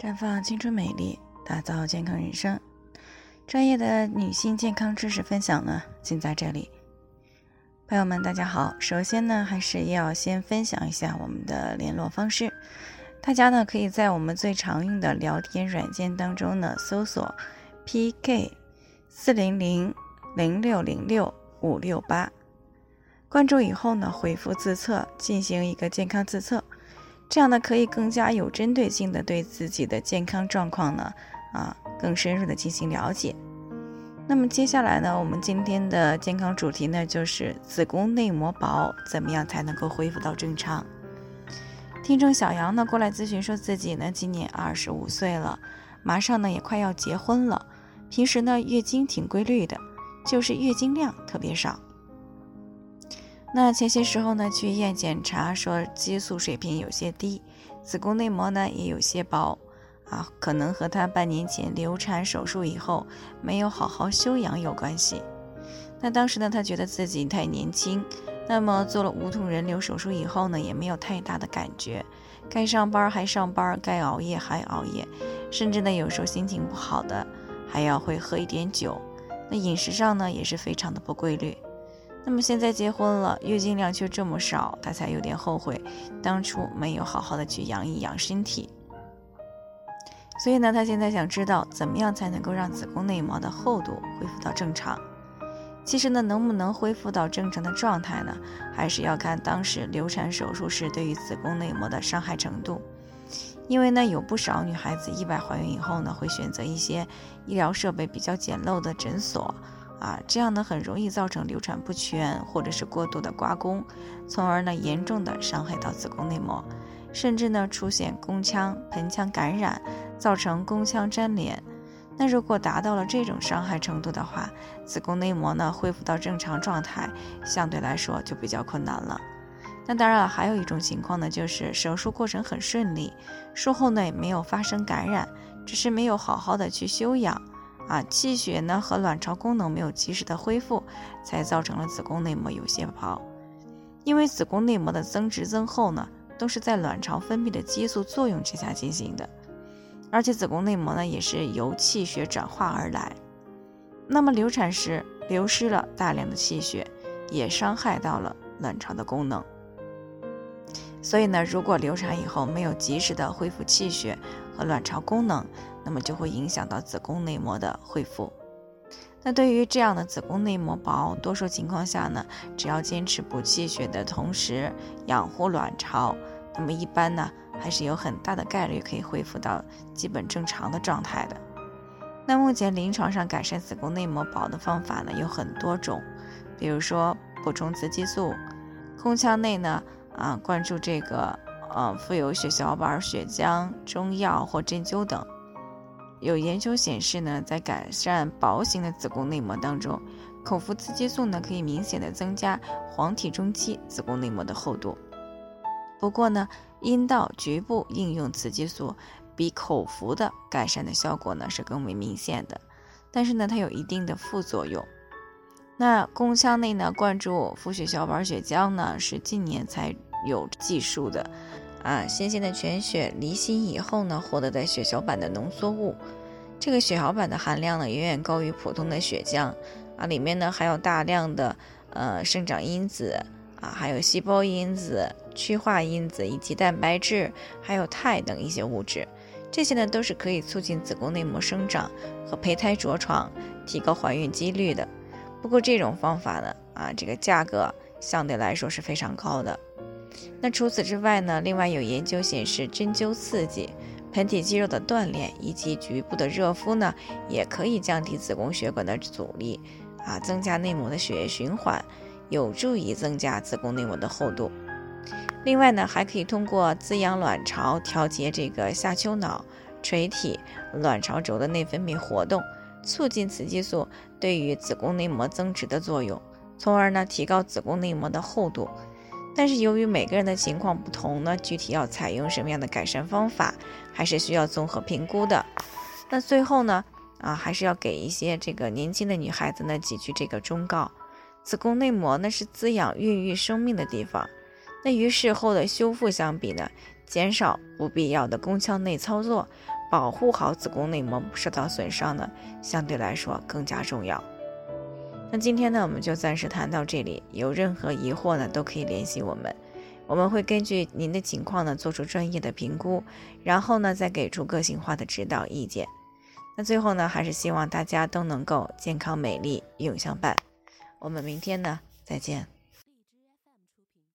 绽放青春美丽，打造健康人生。专业的女性健康知识分享呢，尽在这里。朋友们大家好，首先呢还是要先分享一下我们的联络方式。大家呢可以在我们最常用的聊天软件当中呢搜索 PK400-0606-568， 关注以后呢回复自测进行一个健康自测，这样呢可以更加有针对性的对自己的健康状况呢更深入的进行了解。那么接下来呢我们今天的健康主题呢就是子宫内膜薄怎么样才能够恢复到正常。听众小杨呢过来咨询说自己呢今年25岁了，马上呢也快要结婚了，平时呢月经挺规律的，就是月经量特别少。那前些时候呢去医院检查说激素水平有些低，子宫内膜呢也有些薄可能和她半年前流产手术以后没有好好休养有关系。那当时呢她觉得自己太年轻，那么做了无痛人流手术以后呢也没有太大的感觉，该上班还上班，该熬夜还熬夜，甚至呢有时候心情不好的还要会喝一点酒，那饮食上呢也是非常的不规律。那么现在结婚了，月经量却这么少，她才有点后悔当初没有好好的去养一养身体。所以呢她现在想知道怎么样才能够让子宫内膜的厚度恢复到正常。其实呢能不能恢复到正常的状态呢，还是要看当时流产手术时对于子宫内膜的伤害程度。因为呢有不少女孩子意外怀孕以后呢会选择一些医疗设备比较简陋的诊所这样呢很容易造成流产不全或者是过度的刮宫，从而呢严重的伤害到子宫内膜，甚至呢出现宫腔、盆腔感染，造成宫腔粘连。那如果达到了这种伤害程度的话，子宫内膜呢恢复到正常状态相对来说就比较困难了。那当然了，还有一种情况呢就是手术过程很顺利，术后呢也没有发生感染，只是没有好好的去休养气血呢和卵巢功能没有及时的恢复，才造成了子宫内膜有些薄。因为子宫内膜的增殖增厚呢都是在卵巢分泌的激素作用之下进行的，而且子宫内膜呢也是由气血转化而来。那么流产时流失了大量的气血，也伤害到了卵巢的功能。所以呢如果流产以后没有及时的恢复气血和卵巢功能，那么就会影响到子宫内膜的恢复。那对于这样的子宫内膜薄，多数情况下呢只要坚持补气血的同时养护卵巢，那么一般呢还是有很大的概率可以恢复到基本正常的状态的。那目前临床上改善子宫内膜薄的方法呢有很多种，比如说补充雌激素，宫腔内呢关注这个富有血小板、血浆、中药或针灸等。有研究显示呢，在改善薄型的子宫内膜当中，口服雌激素呢可以明显的增加黄体中期子宫内膜的厚度。不过呢，阴道局部应用雌激素比口服的改善的效果呢是更为明显的，但是呢它有一定的副作用。那宫腔内呢灌注富血小板、血浆呢是近年才有技术的。新鲜的全血离心以后呢获得的血小板的浓缩物，这个血小板的含量呢远远高于普通的血浆里面呢还有大量的生长因子还有细胞因子、趋化因子以及蛋白质还有肽等一些物质，这些呢都是可以促进子宫内膜生长和胚胎着床，提高怀孕几率的。不过这种方法呢这个价格相对来说是非常高的。那除此之外呢，另外有研究显示，针灸刺激、盆底肌肉的锻炼以及局部的热敷呢，也可以降低子宫血管的阻力增加内膜的血液循环，有助于增加子宫内膜的厚度。另外呢，还可以通过滋养卵巢，调节这个下丘脑、垂体、卵巢轴的内分泌活动，促进雌激素对于子宫内膜增殖的作用，从而呢提高子宫内膜的厚度。但是由于每个人的情况不同呢，具体要采用什么样的改善方法还是需要综合评估的。那最后呢还是要给一些这个年轻的女孩子呢几句这个忠告。子宫内膜呢是滋养孕育生命的地方，那与事后的修复相比呢，减少不必要的宫腔内操作，保护好子宫内膜不受到损伤呢，相对来说更加重要。那今天呢，我们就暂时谈到这里，有任何疑惑呢，都可以联系我们。我们会根据您的情况呢做出专业的评估，然后呢再给出个性化的指导意见。那最后呢，还是希望大家都能够健康美丽永相伴。我们明天呢再见。